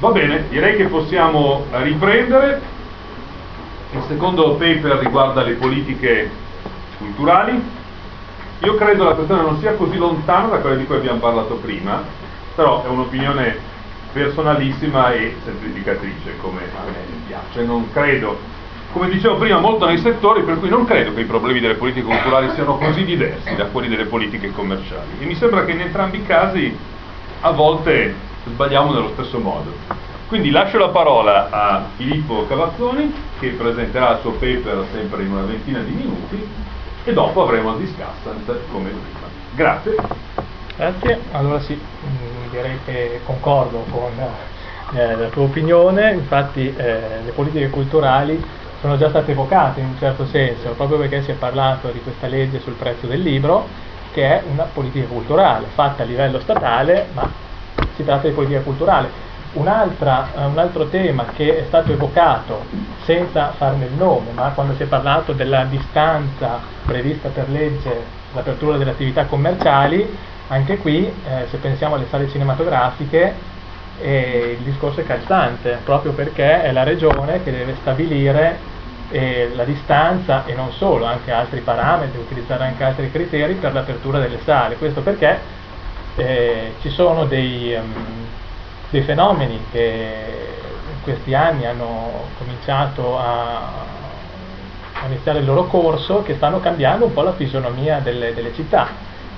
Va bene, direi che possiamo riprendere. Il secondo paper riguarda le politiche culturali. Io credo la questione non sia così lontana da quella di cui abbiamo parlato prima, però è un'opinione personalissima e semplificatrice, come a me piace. Non credo, come dicevo prima, molto nei settori, per cui non credo che i problemi delle politiche culturali siano così diversi da quelli delle politiche commerciali. E mi sembra che in entrambi i casi a volte sbagliamo nello stesso modo. Quindi lascio la parola a Filippo Cavazzoni, che presenterà il suo paper sempre in una ventina di minuti, e dopo avremo il discussant come prima. Grazie. Grazie. Allora sì, direi che concordo con la tua opinione. Infatti le politiche culturali sono già state evocate in un certo senso, proprio perché si è parlato di questa legge sul prezzo del libro, che è una politica culturale fatta a livello statale, ma si tratta di politica culturale. Un altro tema che è stato evocato senza farne il nome, ma quando si è parlato della distanza prevista per legge l'apertura delle attività commerciali, anche qui se pensiamo alle sale cinematografiche il discorso è calzante, proprio perché è la regione che deve stabilire la distanza, e non solo, anche altri parametri, utilizzare anche altri criteri per l'apertura delle sale. Questo perché ci sono dei fenomeni che in questi anni hanno cominciato a iniziare il loro corso, che stanno cambiando un po' la fisionomia delle città.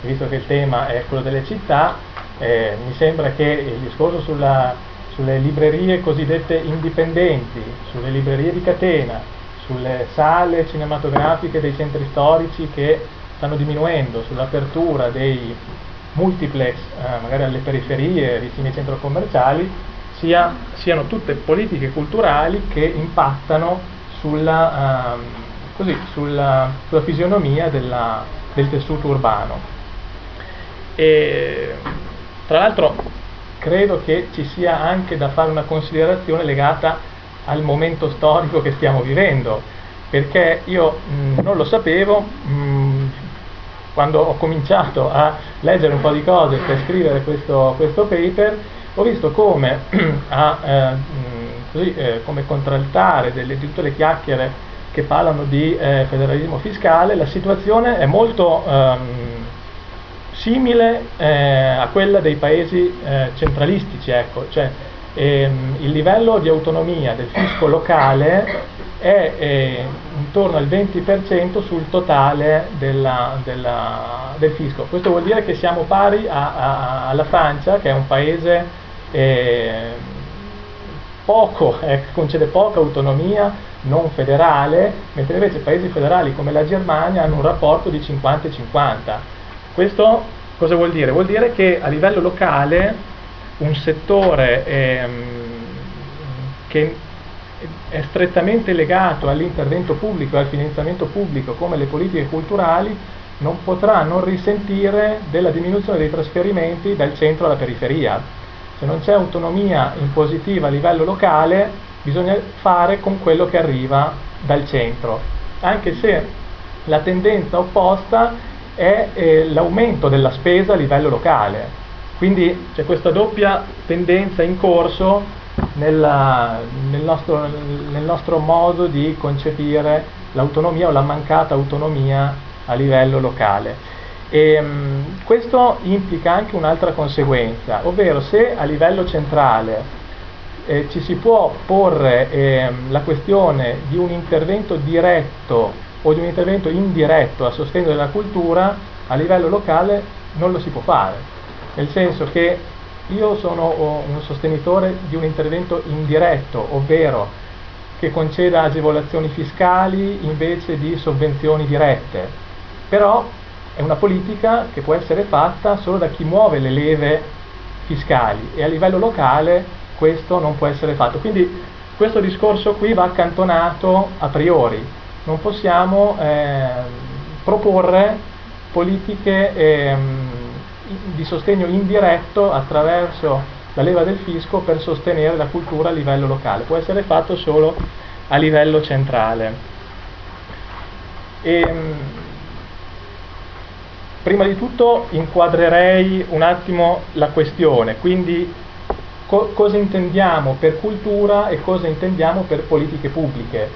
Visto che il tema è quello delle città, mi sembra che il discorso sulle librerie cosiddette indipendenti, sulle librerie di catena, sulle sale cinematografiche dei centri storici che stanno diminuendo, sull'apertura dei multiplex, magari alle periferie, vicini ai centri commerciali, siano tutte politiche culturali che impattano sulla fisionomia del tessuto urbano. E tra l'altro credo che ci sia anche da fare una considerazione legata al momento storico che stiamo vivendo, perché io non lo sapevo, quando ho cominciato a leggere un po' di cose per scrivere questo paper, ho visto come come contraltare di tutte le chiacchiere che parlano di federalismo fiscale, la situazione è molto simile a quella dei paesi centralistici, ecco. Cioè, il livello di autonomia del fisco locale è intorno al 20% sul totale del fisco. Questo vuol dire che siamo pari alla Francia, che è un paese concede poca autonomia non federale, mentre invece paesi federali come la Germania hanno un rapporto di 50-50. Questo cosa vuol dire? Vuol dire che a livello locale un settore che è strettamente legato all'intervento pubblico e al finanziamento pubblico, come le politiche culturali, non potrà non risentire della diminuzione dei trasferimenti dal centro alla periferia. Se non c'è autonomia impositiva a livello locale, bisogna fare con quello che arriva dal centro, anche se la tendenza opposta è l'aumento della spesa a livello locale. Quindi c'è questa doppia tendenza in corso nel nostro modo di concepire l'autonomia o la mancata autonomia a livello locale. Questo implica anche un'altra conseguenza, ovvero se a livello centrale ci si può porre la questione di un intervento diretto o di un intervento indiretto a sostegno della cultura, a livello locale non lo si può fare, nel senso che io sono un sostenitore di un intervento indiretto, ovvero che conceda agevolazioni fiscali invece di sovvenzioni dirette, però è una politica che può essere fatta solo da chi muove le leve fiscali, e a livello locale questo non può essere fatto. Quindi questo discorso qui va accantonato a priori, non possiamo proporre politiche di sostegno indiretto attraverso la leva del fisco per sostenere la cultura a livello locale, può essere fatto solo a livello centrale. Prima di tutto inquadrerei un attimo la questione, quindi cosa intendiamo per cultura e cosa intendiamo per politiche pubbliche.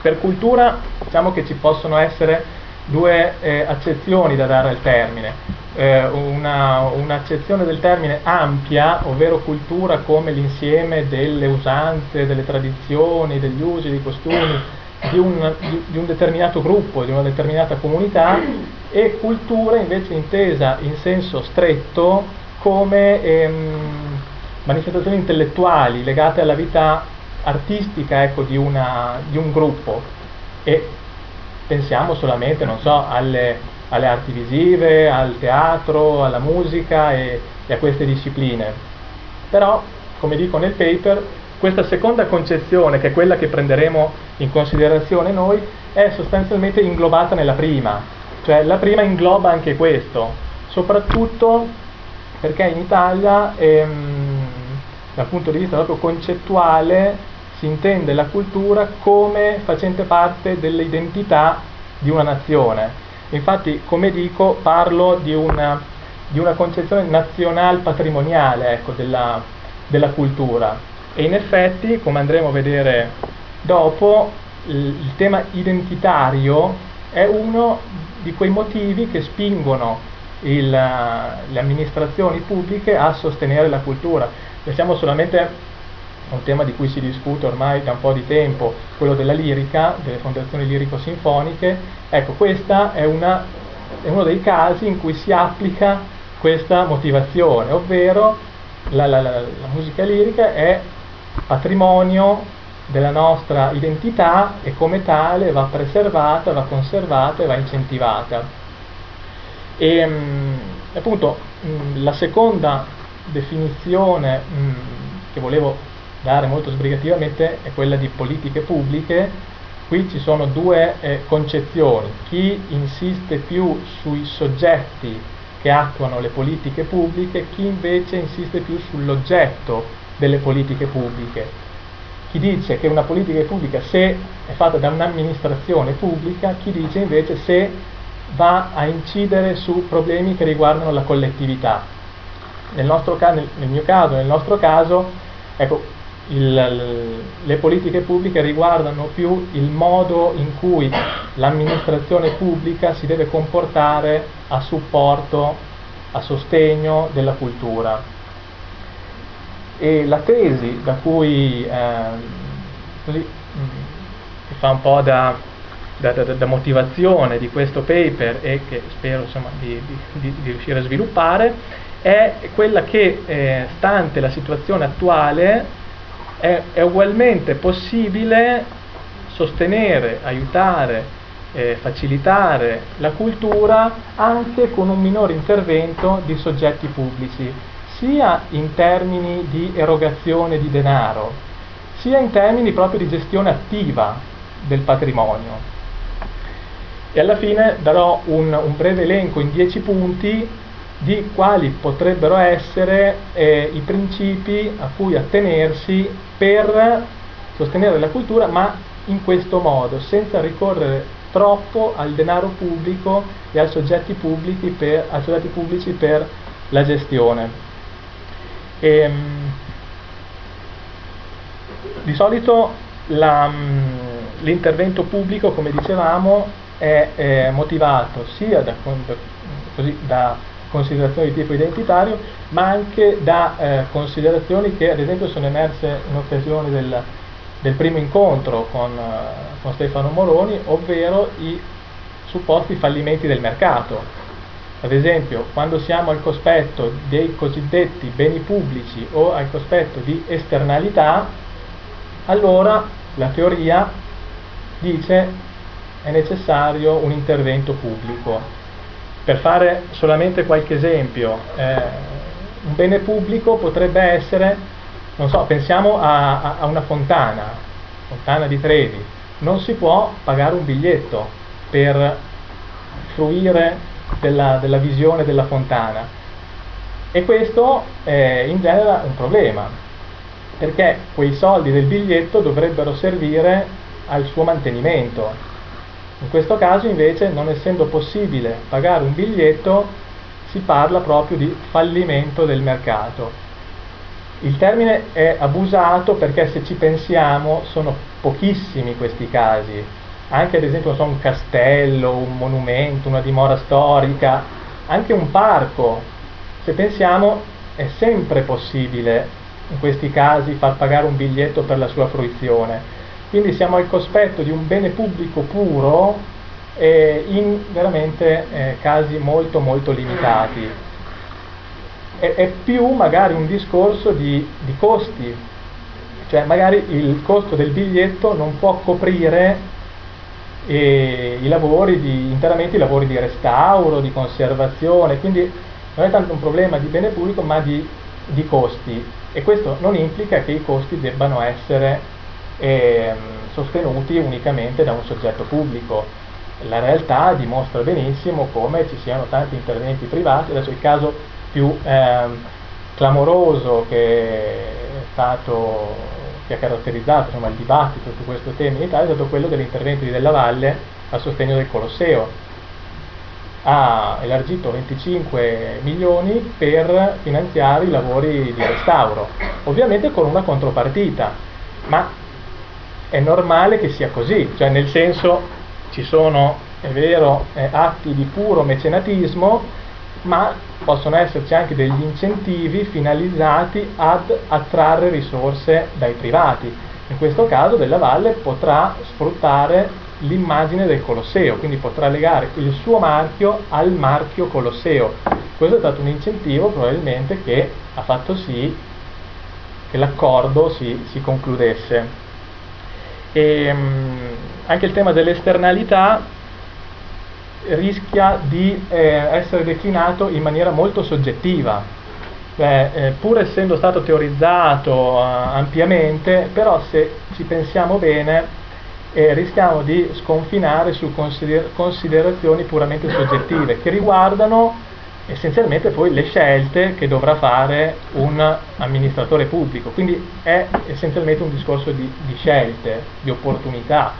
Per cultura diciamo che ci possono essere due accezioni da dare al termine, un'accezione del termine ampia, ovvero cultura come l'insieme delle usanze, delle tradizioni, degli usi, dei costumi di un determinato gruppo, di una determinata comunità, e cultura invece intesa in senso stretto come manifestazioni intellettuali legate alla vita artistica, ecco, di un gruppo. E pensiamo solamente, non so, alle arti visive, al teatro, alla musica e a queste discipline. Però, come dico nel paper, questa seconda concezione, che è quella che prenderemo in considerazione noi, è sostanzialmente inglobata nella prima, cioè la prima ingloba anche questo, soprattutto perché in Italia dal punto di vista proprio concettuale si intende la cultura come facente parte dell'identità di una nazione. Infatti, come dico, parlo di una concezione nazional patrimoniale, ecco, della cultura, e in effetti, come andremo a vedere dopo, il tema identitario è uno di quei motivi che spingono le amministrazioni pubbliche a sostenere la cultura. Pensiamo solamente a un tema di cui si discute ormai da un po' di tempo, quello della lirica, delle fondazioni lirico-sinfoniche. Ecco, questa è uno dei casi in cui si applica questa motivazione, ovvero la musica lirica è patrimonio della nostra identità e come tale va preservata, va conservata e va incentivata. E appunto la seconda definizione che volevo dare molto sbrigativamente è quella di politiche pubbliche. Qui ci sono due concezioni: chi insiste più sui soggetti che attuano le politiche pubbliche, chi invece insiste più sull'oggetto delle politiche pubbliche. Chi dice che una politica è pubblica se è fatta da un'amministrazione pubblica, chi dice invece se va a incidere su problemi che riguardano la collettività. Nel mio caso, ecco, le politiche pubbliche riguardano più il modo in cui l'amministrazione pubblica si deve comportare a supporto, a sostegno della cultura. E la tesi da cui che fa un po' da motivazione di questo paper, e che spero, insomma, di riuscire a sviluppare, è quella che, stante la situazione attuale, è ugualmente possibile sostenere, aiutare, facilitare la cultura anche con un minore intervento di soggetti pubblici, sia in termini di erogazione di denaro, sia in termini proprio di gestione attiva del patrimonio. E alla fine darò un breve elenco in 10 punti di quali potrebbero essere i principi a cui attenersi per sostenere la cultura, ma in questo modo, senza ricorrere troppo al denaro pubblico e ai soggetti pubblici per la gestione. Di solito l'intervento pubblico, come dicevamo, è motivato sia da considerazioni di tipo identitario, ma anche da considerazioni che ad esempio sono emerse in occasione del primo incontro con Stefano Moroni, ovvero i supposti fallimenti del mercato. Ad esempio, quando siamo al cospetto dei cosiddetti beni pubblici o al cospetto di esternalità, allora la teoria dice è necessario un intervento pubblico. Per fare solamente qualche esempio, un bene pubblico potrebbe essere, non so, pensiamo a una fontana di Trevi. Non si può pagare un biglietto per fruire della visione della fontana, e questo ingenera un problema, perché quei soldi del biglietto dovrebbero servire al suo mantenimento. In questo caso invece, non essendo possibile pagare un biglietto, si parla proprio di fallimento del mercato. Il termine è abusato perché, se ci pensiamo, sono pochissimi questi casi. Anche ad esempio un castello, un monumento, una dimora storica, anche un parco. Se pensiamo, è sempre possibile in questi casi far pagare un biglietto per la sua fruizione. Quindi siamo al cospetto di un bene pubblico puro in veramente casi molto molto limitati. È più magari un discorso di costi, cioè magari il costo del biglietto non può coprire interamente i lavori di restauro, di conservazione, quindi non è tanto un problema di bene pubblico ma di costi, e questo non implica che i costi debbano essere sostenuti unicamente da un soggetto pubblico. La realtà dimostra benissimo come ci siano tanti interventi privati. Adesso il caso più clamoroso che ha caratterizzato il dibattito su questo tema in Italia è stato quello dell'intervento di Della Valle a sostegno del Colosseo. Ha elargito 25 milioni per finanziare i lavori di restauro, ovviamente con una contropartita, ma è normale che sia così, cioè nel senso ci sono, è vero, atti di puro mecenatismo, ma possono esserci anche degli incentivi finalizzati ad attrarre risorse dai privati. In questo caso Della Valle potrà sfruttare l'immagine del Colosseo, quindi potrà legare il suo marchio al marchio Colosseo. Questo è stato un incentivo probabilmente che ha fatto sì che l'accordo si concludesse. E, anche il tema dell'esternalità rischia di essere declinato in maniera molto soggettiva, pur essendo stato teorizzato ampiamente, però se ci pensiamo bene rischiamo di sconfinare su considerazioni puramente soggettive che riguardano essenzialmente poi le scelte che dovrà fare un amministratore pubblico, quindi è essenzialmente un discorso di scelte, di opportunità.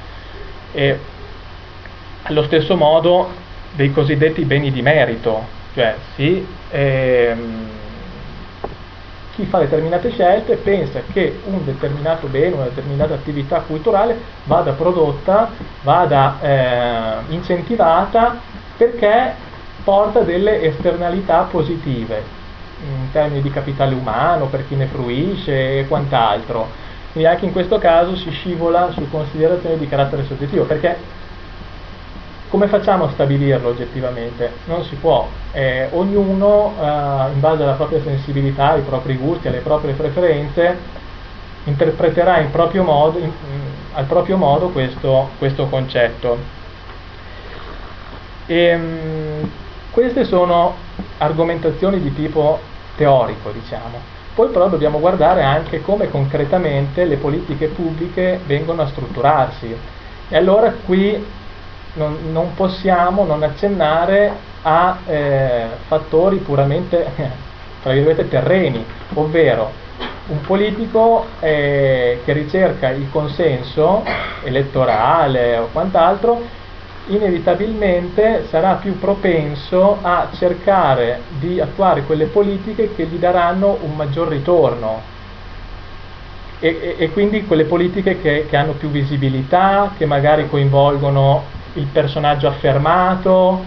Allo stesso modo dei cosiddetti beni di merito, cioè chi fa determinate scelte pensa che un determinato bene, una determinata attività culturale vada prodotta, vada incentivata perché porta delle esternalità positive in termini di capitale umano per chi ne fruisce e quant'altro. Quindi anche in questo caso si scivola su considerazioni di carattere soggettivo, perché come facciamo a stabilirlo oggettivamente? Non si può. Ognuno, in base alla propria sensibilità, ai propri gusti, alle proprie preferenze, interpreterà in proprio modo, al proprio modo questo concetto. Queste sono argomentazioni di tipo teorico, diciamo. Poi però dobbiamo guardare anche come concretamente le politiche pubbliche vengono a strutturarsi. E allora qui non possiamo non accennare a fattori puramente tra virgolette terreni, ovvero un politico che ricerca il consenso elettorale o quant'altro inevitabilmente sarà più propenso a cercare di attuare quelle politiche che gli daranno un maggior ritorno e quindi quelle politiche che hanno più visibilità, che magari coinvolgono il personaggio affermato,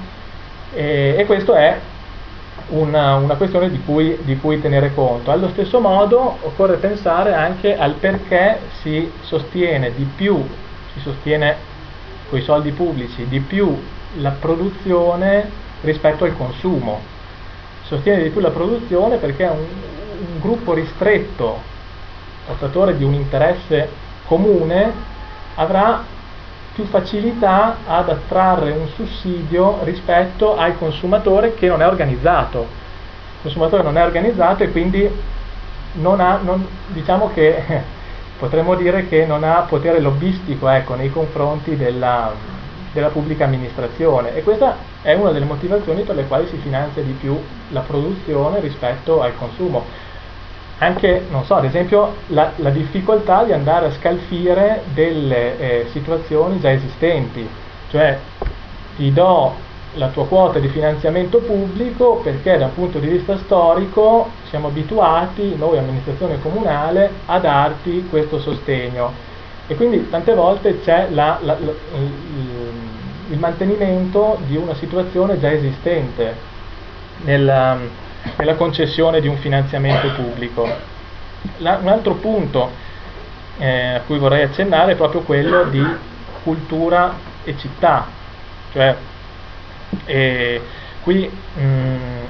e questo è una questione di cui tenere conto. Allo stesso modo occorre pensare anche al perché si sostiene di più, si sostiene con i soldi pubblici di più la produzione rispetto al consumo. Sostiene di più la produzione perché un gruppo ristretto, portatore di un interesse comune, avrà più facilità ad attrarre un sussidio rispetto al consumatore che non è organizzato. Il consumatore non è organizzato e quindi diciamo che potremmo dire che non ha potere lobbistico, ecco, nei confronti della pubblica amministrazione, e questa è una delle motivazioni per le quali si finanzia di più la produzione rispetto al consumo. Anche, non so, ad esempio la difficoltà di andare a scalfire delle situazioni già esistenti, cioè ti do la tua quota di finanziamento pubblico, perché dal punto di vista storico siamo abituati, noi amministrazione comunale, a darti questo sostegno, e quindi tante volte c'è il mantenimento di una situazione già esistente nella concessione di un finanziamento pubblico. Un altro punto a cui vorrei accennare è proprio quello di cultura e città, cioè qui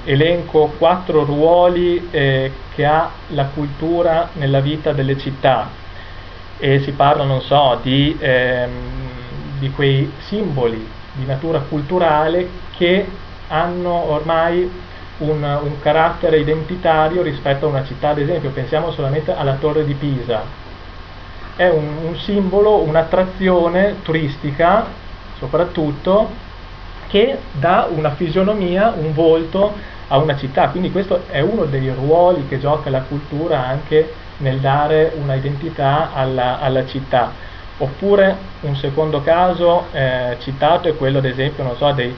elenco 4 ruoli che ha la cultura nella vita delle città, e si parla, non so, di quei simboli di natura culturale che hanno ormai un carattere identitario rispetto a una città. Ad esempio, pensiamo solamente alla Torre di Pisa, è un simbolo, un'attrazione turistica soprattutto, che dà una fisionomia, un volto a una città. Quindi questo è uno dei ruoli che gioca la cultura anche nel dare una identità alla città. Oppure un secondo caso citato è quello, ad esempio, non so, dei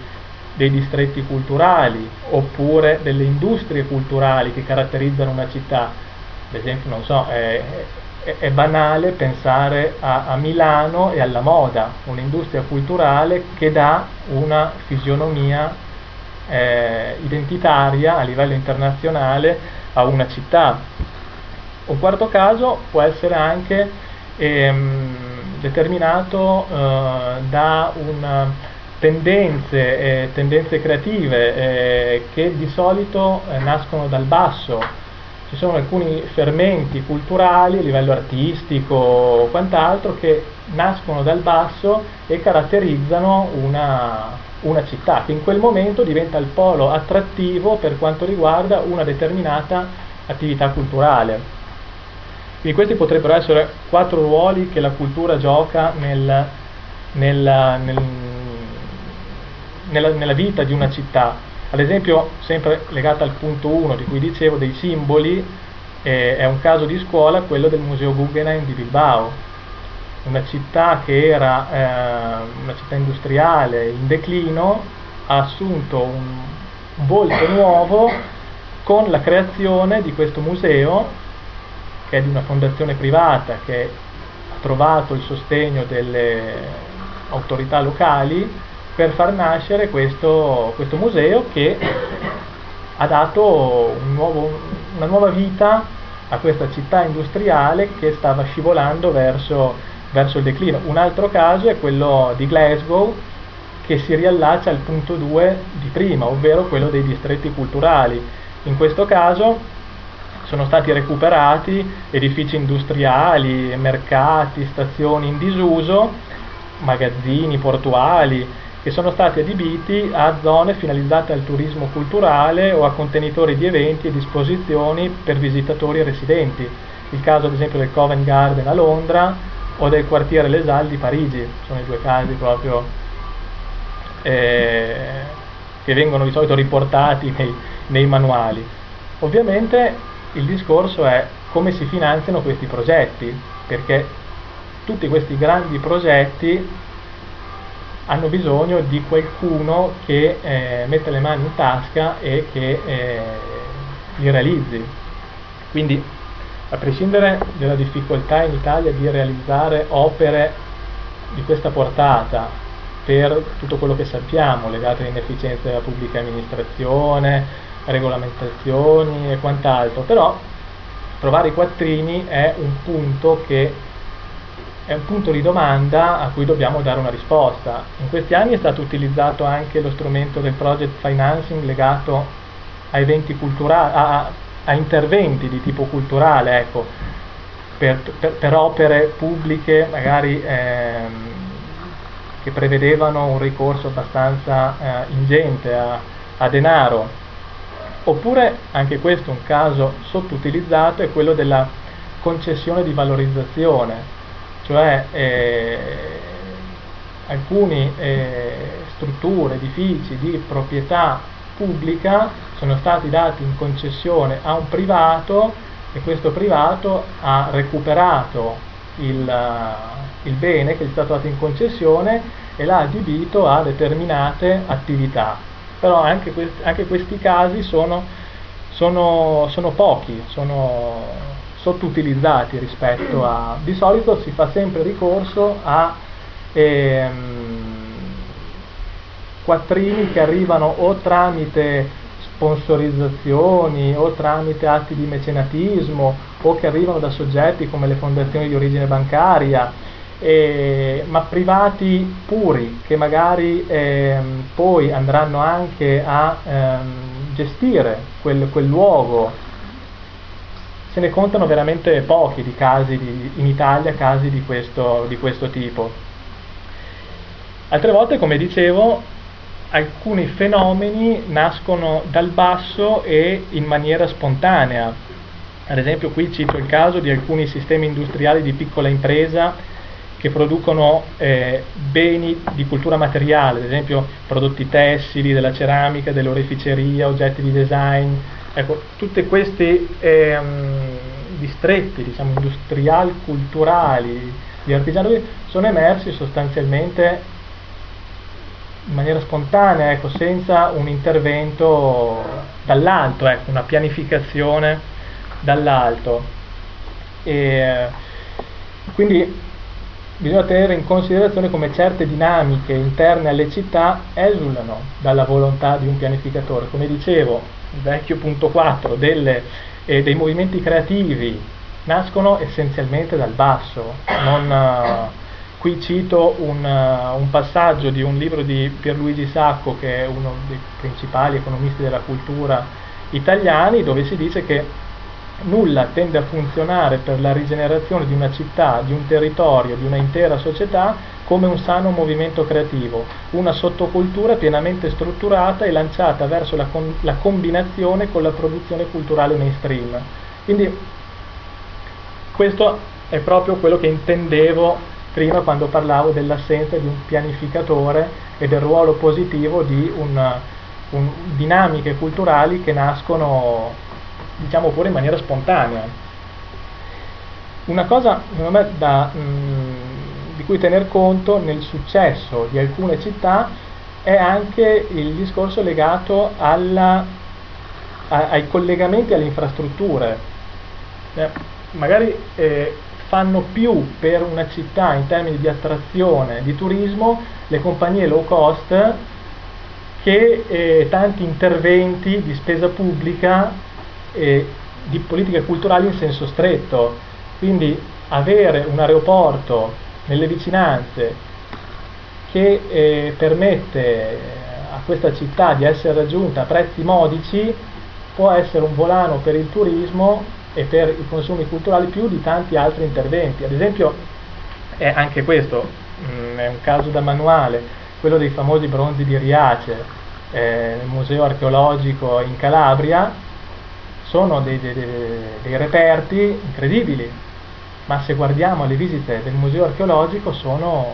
distretti culturali, oppure delle industrie culturali che caratterizzano una città. Ad esempio, non so, è banale pensare a Milano e alla moda, un'industria culturale che dà una fisionomia identitaria a livello internazionale a una città. Un quarto caso può essere anche determinato da tendenze creative che di solito nascono dal basso. Ci sono alcuni fermenti culturali a livello artistico o quant'altro che nascono dal basso e caratterizzano una città, che in quel momento diventa il polo attrattivo per quanto riguarda una determinata attività culturale. Quindi questi potrebbero essere 4 ruoli che la cultura gioca nella vita di una città. Ad esempio, sempre legata al punto 1 di cui dicevo, dei simboli, è un caso di scuola quello del Museo Guggenheim di Bilbao, una città che era una città industriale in declino, ha assunto un volto nuovo con la creazione di questo museo, che è di una fondazione privata che ha trovato il sostegno delle autorità locali per far nascere questo museo, che ha dato una nuova vita a questa città industriale che stava scivolando verso il declino. Un altro caso è quello di Glasgow, che si riallaccia al punto 2 di prima, ovvero quello dei distretti culturali. In questo caso sono stati recuperati edifici industriali, mercati, stazioni in disuso, magazzini, portuali, che sono stati adibiti a zone finalizzate al turismo culturale o a contenitori di eventi e disposizioni per visitatori e residenti. Il caso, ad esempio, del Covent Garden a Londra o del quartiere Les Halles di Parigi, sono i 2 casi proprio che vengono di solito riportati nei manuali. Ovviamente il discorso è come si finanziano questi progetti, perché tutti questi grandi progetti hanno bisogno di qualcuno che mette le mani in tasca e che li realizzi. Quindi, a prescindere dalla difficoltà in Italia di realizzare opere di questa portata, per tutto quello che sappiamo legato alle inefficienze della pubblica amministrazione, regolamentazioni e quant'altro, però trovare i quattrini è un punto di domanda a cui dobbiamo dare una risposta. In questi anni è stato utilizzato anche lo strumento del project financing legato a eventi culturali, a interventi di tipo culturale, ecco, per opere pubbliche magari che prevedevano un ricorso abbastanza ingente a denaro. Oppure, anche questo un caso sottoutilizzato, è quello della concessione di valorizzazione, cioè alcune strutture, edifici di proprietà pubblica sono stati dati in concessione a un privato, e questo privato ha recuperato il bene che gli è stato dato in concessione e l'ha adibito a determinate attività, però anche questi casi sono pochi, sono sottoutilizzati rispetto a... Di solito si fa sempre ricorso a quattrini che arrivano o tramite sponsorizzazioni o tramite atti di mecenatismo o che arrivano da soggetti come le fondazioni di origine bancaria, ma privati puri che magari poi andranno anche a gestire quel luogo. Se ne contano veramente pochi di casi in Italia, casi di questo tipo. Altre volte, come dicevo, alcuni fenomeni nascono dal basso e in maniera spontanea. Ad esempio qui cito il caso di alcuni sistemi industriali di piccola impresa che producono beni di cultura materiale, ad esempio prodotti tessili, della ceramica, dell'oreficeria, oggetti di design. Ecco, tutti questi distretti, diciamo, industrial-culturali di artigianati sono emersi sostanzialmente in maniera spontanea, ecco, senza un intervento dall'alto, ecco, una pianificazione dall'alto. Quindi bisogna tenere in considerazione come certe dinamiche interne alle città esulano dalla volontà di un pianificatore. Come dicevo, il vecchio punto 4 dei movimenti creativi nascono essenzialmente dal basso. Qui cito un passaggio di un libro di Pierluigi Sacco, che è uno dei principali economisti della cultura italiani, dove si dice che nulla tende a funzionare per la rigenerazione di una città, di un territorio, di una intera società come un sano movimento creativo, una sottocultura pienamente strutturata e lanciata verso la combinazione con la produzione culturale mainstream. Quindi questo è proprio quello che intendevo prima quando parlavo dell'assenza di un pianificatore e del ruolo positivo di dinamiche culturali che nascono, diciamo, pure in maniera spontanea. Una cosa, secondo me, di cui tener conto nel successo di alcune città è anche il discorso legato ai collegamenti alle infrastrutture. Magari fanno più per una città in termini di attrazione, di turismo, le compagnie low cost che tanti interventi di spesa pubblica e di politiche culturali in senso stretto. Quindi avere un aeroporto nelle vicinanze che permette a questa città di essere raggiunta a prezzi modici può essere un volano per il turismo e per i consumi culturali più di tanti altri interventi. Ad esempio anche questo è un caso da manuale, quello dei famosi bronzi di Riace nel museo archeologico in Calabria. Sono dei reperti incredibili, ma se guardiamo le visite del museo archeologico sono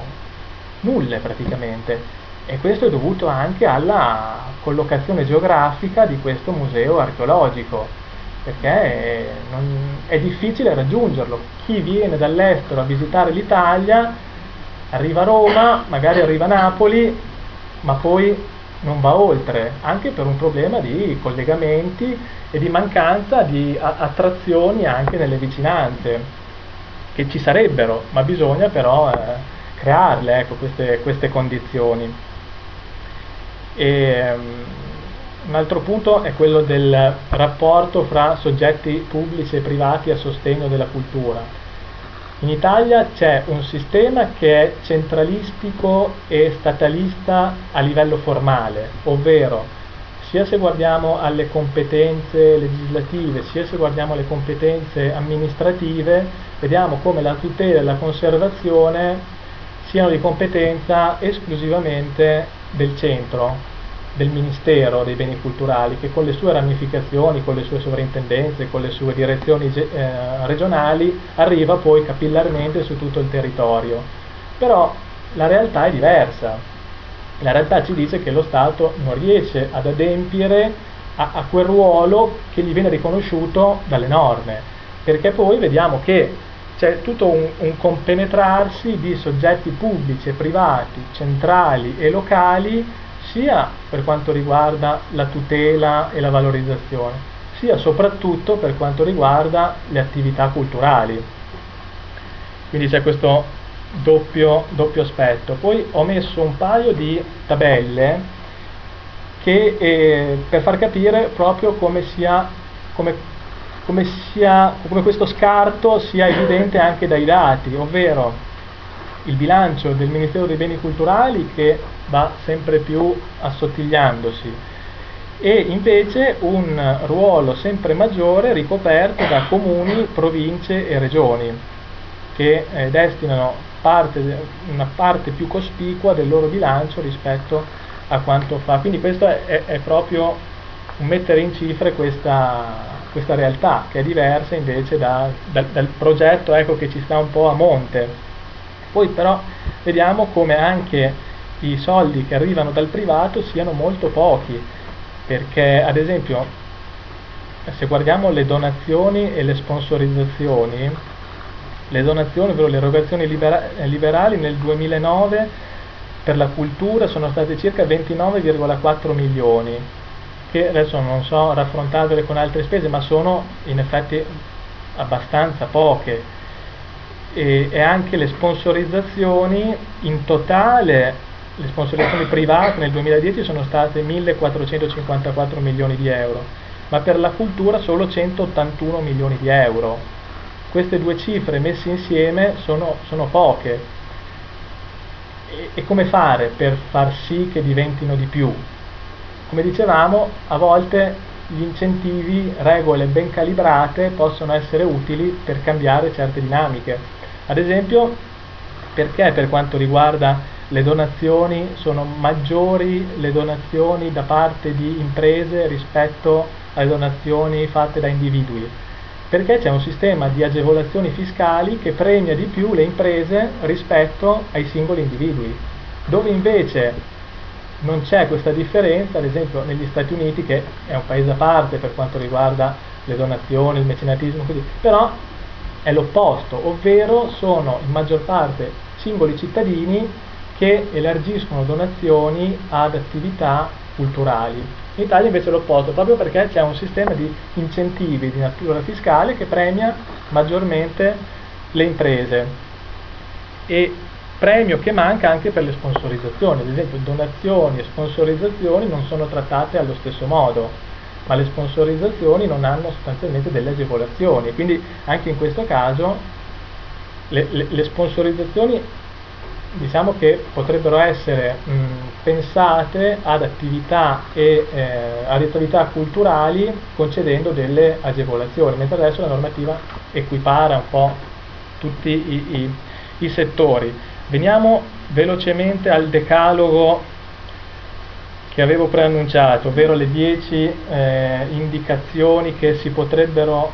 nulle praticamente, e questo è dovuto anche alla collocazione geografica di questo museo archeologico, perché è difficile raggiungerlo. Chi viene dall'estero a visitare l'Italia arriva a Roma, magari arriva a Napoli, ma poi non va oltre, anche per un problema di collegamenti e di mancanza di attrazioni anche nelle vicinanze, che ci sarebbero, ma bisogna però crearle, ecco, queste condizioni. Un altro punto è quello del rapporto fra soggetti pubblici e privati a sostegno della cultura. In Italia c'è un sistema che è centralistico e statalista a livello formale, ovvero sia se guardiamo alle competenze legislative, sia se guardiamo alle competenze amministrative, vediamo come la tutela e la conservazione siano di competenza esclusivamente del centro, del Ministero dei Beni Culturali, che con le sue ramificazioni, con le sue sovrintendenze, con le sue direzioni regionali arriva poi capillarmente su tutto il territorio. Però la realtà è diversa, la realtà ci dice che lo Stato non riesce ad adempiere a quel ruolo che gli viene riconosciuto dalle norme, perché poi vediamo che c'è tutto un compenetrarsi di soggetti pubblici e privati, centrali e locali, sia per quanto riguarda la tutela e la valorizzazione, sia soprattutto per quanto riguarda le attività culturali. Quindi c'è questo doppio aspetto. Poi ho messo un paio di tabelle che, per far capire proprio come questo scarto sia evidente anche dai dati, ovvero il bilancio del Ministero dei Beni Culturali che va sempre più assottigliandosi, e invece un ruolo sempre maggiore ricoperto da comuni, province e regioni, che destinano una parte più cospicua del loro bilancio rispetto a quanto fa. Quindi questo è proprio un mettere in cifre questa realtà, che è diversa invece dal progetto, ecco, che ci sta un po' a monte. Poi però vediamo come anche i soldi che arrivano dal privato siano molto pochi, perché ad esempio se guardiamo le donazioni e le sponsorizzazioni, le donazioni, ovvero le erogazioni liberali nel 2009 per la cultura sono state circa 29,4 milioni, che adesso non so raffrontarle con altre spese, ma sono in effetti abbastanza poche, e anche le sponsorizzazioni in totale. Le sponsorizzazioni private nel 2010 sono state 1.454 milioni di euro, ma per la cultura solo 181 milioni di euro. Queste due cifre messe insieme sono poche. E come fare per far sì che diventino di più? Come dicevamo, a volte gli incentivi, regole ben calibrate, possono essere utili per cambiare certe dinamiche. Ad esempio, perché per quanto riguarda le donazioni sono maggiori le donazioni da parte di imprese rispetto alle donazioni fatte da individui? Perché c'è un sistema di agevolazioni fiscali che premia di più le imprese rispetto ai singoli individui, dove invece non c'è questa differenza, ad esempio negli Stati Uniti, che è un paese a parte per quanto riguarda le donazioni, il mecenatismo, così, però è l'opposto, ovvero sono in maggior parte singoli cittadini che elargiscono donazioni ad attività culturali. In Italia invece è l'opposto, proprio perché c'è un sistema di incentivi di natura fiscale che premia maggiormente le imprese, e premio che manca anche per le sponsorizzazioni. Ad esempio, donazioni e sponsorizzazioni non sono trattate allo stesso modo, ma le sponsorizzazioni non hanno sostanzialmente delle agevolazioni, quindi anche in questo caso le sponsorizzazioni, diciamo che potrebbero essere pensate ad attività e ad attività culturali, concedendo delle agevolazioni, mentre adesso la normativa equipara un po' tutti i settori. Veniamo velocemente al decalogo che avevo preannunciato, ovvero le 10 indicazioni che si potrebbero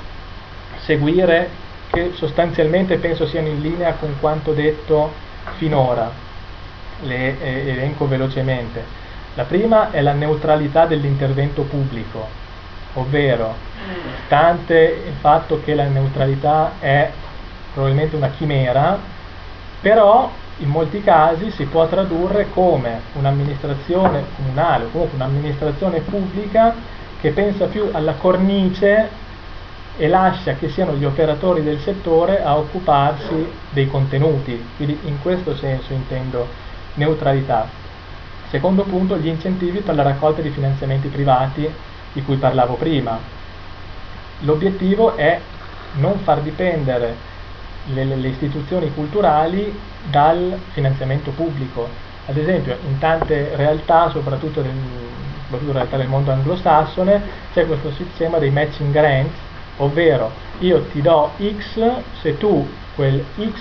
seguire, che sostanzialmente penso siano in linea con quanto detto finora. Le elenco velocemente. La prima è la neutralità dell'intervento pubblico, ovvero, stante il fatto che la neutralità è probabilmente una chimera, però in molti casi si può tradurre come un'amministrazione comunale o comunque un'amministrazione pubblica che pensa più alla cornice e lascia che siano gli operatori del settore a occuparsi dei contenuti. Quindi in questo senso intendo neutralità. Secondo punto, gli incentivi per la raccolta di finanziamenti privati di cui parlavo prima. L'obiettivo è non far dipendere le istituzioni culturali dal finanziamento pubblico. Ad esempio, in tante realtà, soprattutto nel mondo anglosassone, c'è questo sistema dei matching grants, ovvero io ti do X se tu quel X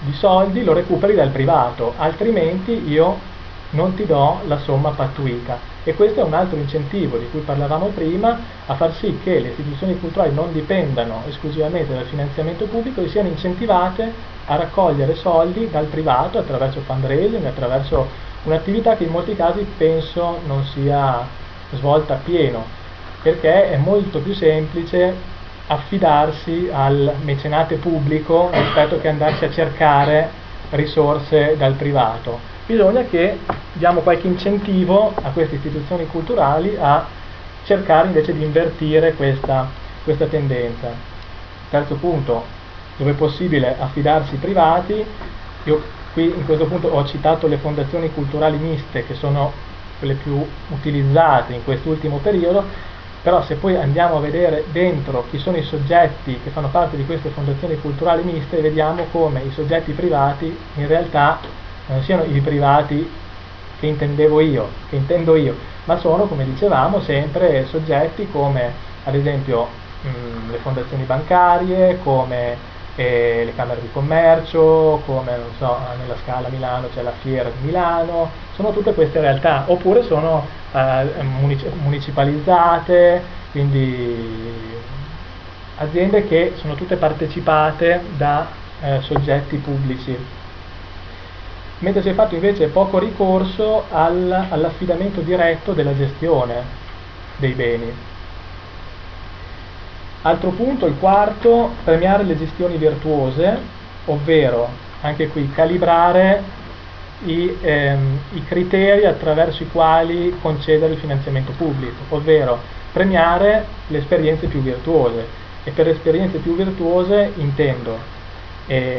di soldi lo recuperi dal privato, altrimenti io non ti do la somma pattuita. E questo è un altro incentivo di cui parlavamo prima, a far sì che le istituzioni culturali non dipendano esclusivamente dal finanziamento pubblico e siano incentivate a raccogliere soldi dal privato attraverso fundraising, attraverso un'attività che in molti casi penso non sia svolta a pieno, perché è molto più semplice affidarsi al mecenate pubblico rispetto che andarsi a cercare risorse dal privato. Bisogna che diamo qualche incentivo a queste istituzioni culturali a cercare invece di invertire questa tendenza. Terzo punto, dove è possibile affidarsi ai privati. Io qui in questo punto ho citato le fondazioni culturali miste, che sono quelle più utilizzate in quest'ultimo periodo, però se poi andiamo a vedere dentro chi sono i soggetti che fanno parte di queste fondazioni culturali miste, vediamo come i soggetti privati in realtà non siano i privati che intendo io, ma sono, come dicevamo, sempre soggetti come ad esempio le fondazioni bancarie, come le camere di commercio, come non so, nella Scala Milano c'è la Fiera di Milano, sono tutte queste realtà, oppure sono municipalizzate, quindi aziende che sono tutte partecipate da soggetti pubblici. Mentre si è fatto invece poco ricorso all'affidamento diretto della gestione dei beni. Altro punto, il quarto, premiare le gestioni virtuose, ovvero anche qui calibrare i criteri attraverso i quali concedere il finanziamento pubblico, ovvero premiare le esperienze più virtuose, e per esperienze più virtuose intendo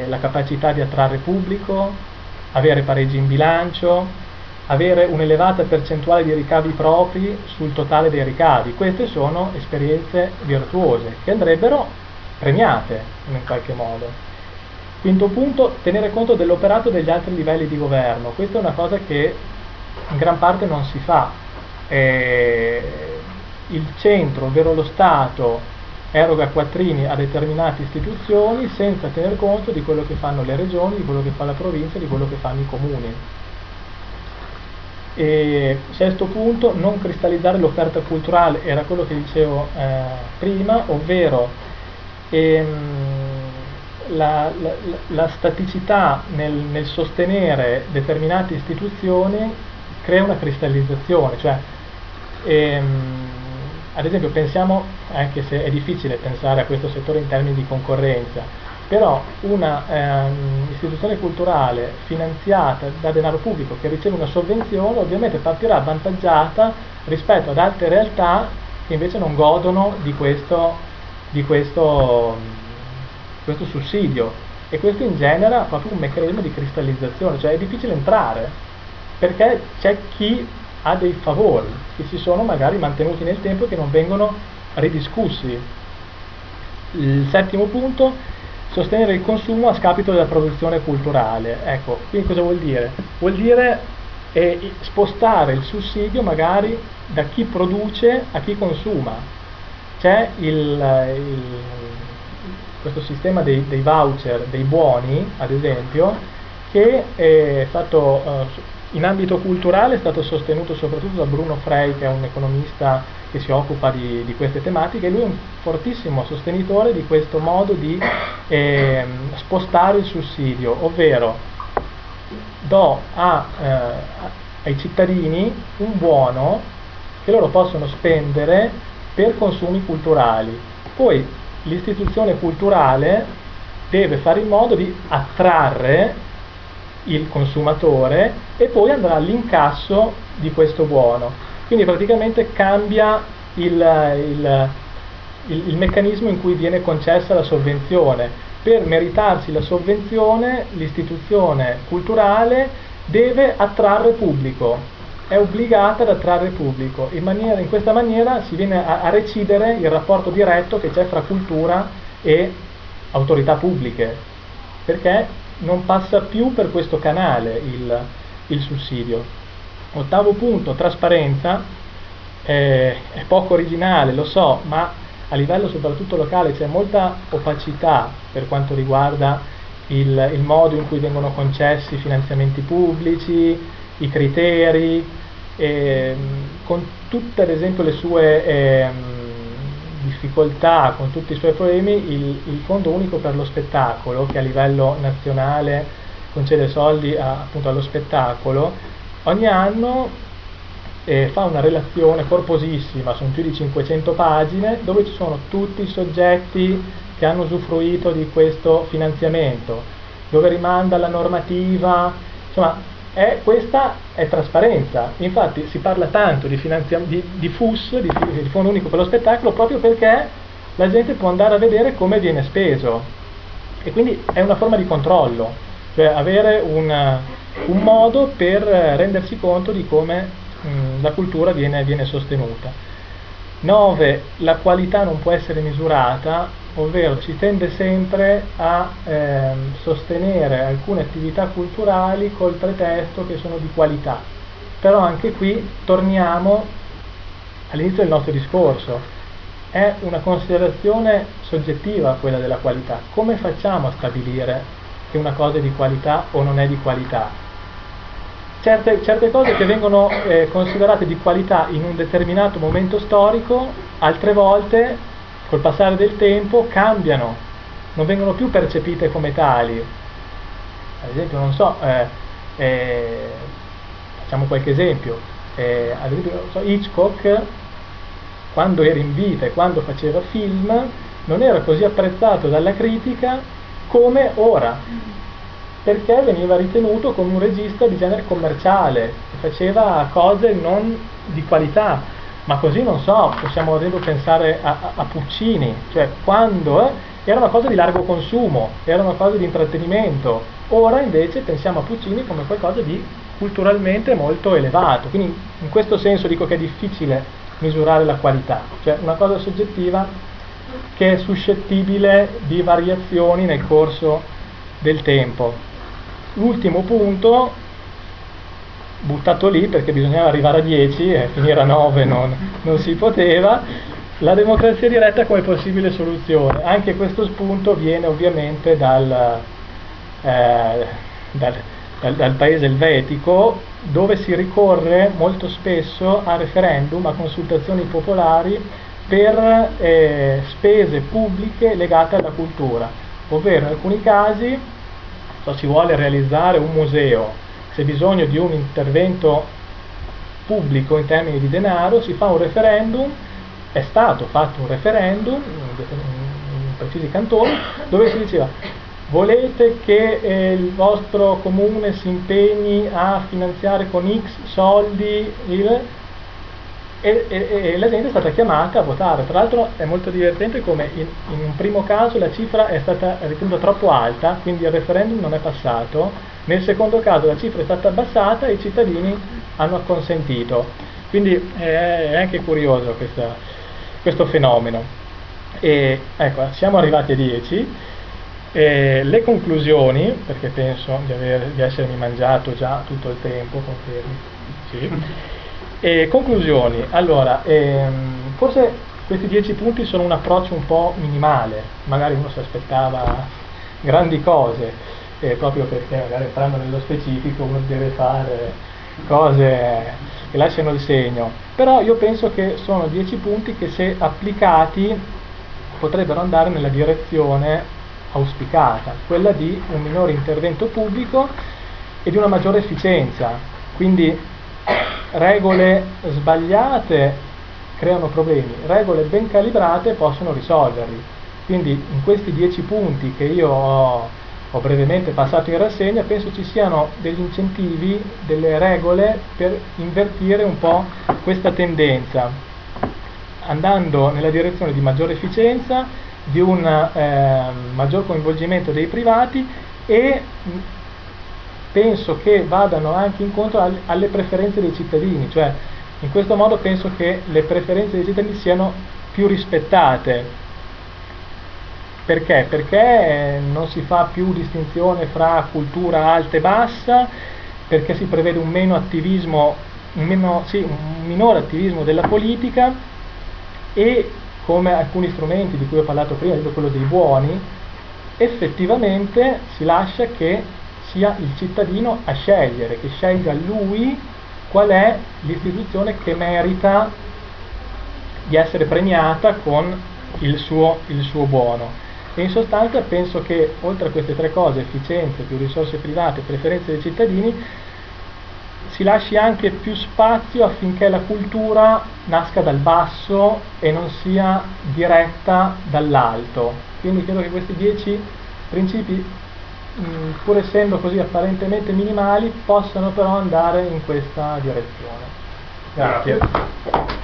la capacità di attrarre pubblico, avere pareggi in bilancio, avere un'elevata percentuale di ricavi propri sul totale dei ricavi. Queste sono esperienze virtuose che andrebbero premiate in qualche modo. Quinto punto, tenere conto dell'operato degli altri livelli di governo. Questa è una cosa che in gran parte non si fa. Il centro, ovvero lo Stato, eroga quattrini a determinate istituzioni senza tener conto di quello che fanno le regioni, di quello che fa la provincia, di quello che fanno i comuni. E sesto punto, non cristallizzare l'offerta culturale, era quello che dicevo prima, ovvero la staticità nel sostenere determinate istituzioni crea una cristallizzazione, cioè ad esempio pensiamo, anche se è difficile pensare a questo settore in termini di concorrenza, però una istituzione culturale finanziata da denaro pubblico che riceve una sovvenzione ovviamente partirà avvantaggiata rispetto ad altre realtà che invece non godono di questo sussidio, e questo ingenera proprio un meccanismo di cristallizzazione, cioè è difficile entrare perché c'è chi ha dei favori che si sono magari mantenuti nel tempo e che non vengono ridiscussi. Il settimo punto, sostenere il consumo a scapito della produzione culturale. Ecco, quindi cosa vuol dire? Vuol dire spostare il sussidio magari da chi produce a chi consuma. C'è questo sistema dei voucher, dei buoni, ad esempio, che è stato in ambito culturale è stato sostenuto soprattutto da Bruno Frey, che è un economista che si occupa di queste tematiche, e lui è un fortissimo sostenitore di questo modo di spostare il sussidio, ovvero do ai cittadini un buono che loro possono spendere per consumi culturali. Poi l'istituzione culturale deve fare in modo di attrarre il consumatore e poi andrà all'incasso di questo buono, quindi praticamente cambia il meccanismo in cui viene concessa la sovvenzione. Per meritarsi la sovvenzione l'istituzione culturale deve attrarre pubblico, è obbligata ad attrarre pubblico, in questa maniera si viene a recidere il rapporto diretto che c'è fra cultura e autorità pubbliche, perché non passa più per questo canale il sussidio. Ottavo punto, trasparenza. È poco originale, lo so, ma a livello soprattutto locale c'è molta opacità per quanto riguarda il modo in cui vengono concessi i finanziamenti pubblici, i criteri, con tutte ad esempio le sue difficoltà, con tutti i suoi problemi. Il Fondo Unico per lo Spettacolo, che a livello nazionale concede soldi appunto allo spettacolo, ogni anno fa una relazione corposissima, sono più di 500 pagine, dove ci sono tutti i soggetti che hanno usufruito di questo finanziamento, dove rimanda la normativa, insomma questa è trasparenza. Infatti si parla tanto di FUS, di Fondo Unico per lo Spettacolo, proprio perché la gente può andare a vedere come viene speso, e quindi è una forma di controllo, cioè avere un modo per rendersi conto di come la cultura viene sostenuta. 9. La qualità non può essere misurata, ovvero si tende sempre a sostenere alcune attività culturali col pretesto che sono di qualità, però anche qui torniamo all'inizio del nostro discorso, è una considerazione soggettiva quella della qualità. Come facciamo a stabilire che una cosa è di qualità o non è di qualità? Certe cose che vengono considerate di qualità in un determinato momento storico, altre volte, col passare del tempo, cambiano, non vengono più percepite come tali. Ad esempio, non so, facciamo qualche esempio, ad esempio, non so, Hitchcock, quando era in vita e quando faceva film, non era così apprezzato dalla critica come ora, perché veniva ritenuto come un regista di genere commerciale, che faceva cose non di qualità. Ma così, non so, possiamo ad esempio pensare a Puccini, cioè quando era una cosa di largo consumo, era una cosa di intrattenimento. Ora invece pensiamo a Puccini come qualcosa di culturalmente molto elevato, quindi in questo senso dico che è difficile misurare la qualità, cioè una cosa soggettiva che è suscettibile di variazioni nel corso del tempo. L'ultimo punto, buttato lì perché bisognava arrivare a 10 e finire a 9 non si poteva, la democrazia diretta come possibile soluzione. Anche questo spunto viene ovviamente dal paese elvetico, dove si ricorre molto spesso a referendum, a consultazioni popolari per spese pubbliche legate alla cultura, ovvero in alcuni casi si vuole realizzare un museo, c'è bisogno di un intervento pubblico in termini di denaro, si fa un referendum, è stato fatto un referendum in precisi cantoni, dove si diceva: volete che il vostro comune si impegni a finanziare con X soldi e la gente è stata chiamata a votare. Tra l'altro è molto divertente come in un primo caso la cifra è stata ritenuta troppo alta, quindi il referendum non è passato, nel secondo caso la cifra è stata abbassata e i cittadini hanno acconsentito. Quindi è anche curioso questo fenomeno. E ecco, siamo arrivati a 10. Le conclusioni, perché penso di essermi mangiato già tutto il tempo, confermi? Sì. Conclusioni. Allora, forse questi 10 punti sono un approccio un po' minimale, magari uno si aspettava grandi cose, proprio perché magari entrando nello specifico uno deve fare cose che lasciano il segno, però io penso che sono 10 punti che, se applicati, potrebbero andare nella direzione auspicata, quella di un minore intervento pubblico e di una maggiore efficienza. Quindi regole sbagliate creano problemi, regole ben calibrate possono risolverli. Quindi in questi 10 punti che io ho brevemente passato in rassegna, penso ci siano degli incentivi, delle regole per invertire un po' questa tendenza, andando nella direzione di maggiore efficienza, di un maggior coinvolgimento dei privati, e penso che vadano anche incontro alle preferenze dei cittadini, cioè in questo modo penso che le preferenze dei cittadini siano più rispettate. Perché? Perché non si fa più distinzione fra cultura alta e bassa, perché si prevede un minore attivismo della politica, e come alcuni strumenti di cui ho parlato prima, quello dei buoni, effettivamente si lascia che sia il cittadino a scegliere, che scelga lui qual è l'istituzione che merita di essere premiata con il suo buono. E in sostanza penso che oltre a queste tre cose, efficienza, più risorse private, preferenze dei cittadini, si lasci anche più spazio affinché la cultura nasca dal basso e non sia diretta dall'alto. Quindi credo che questi 10 principi, pur essendo così apparentemente minimali, possano però andare in questa direzione. Grazie.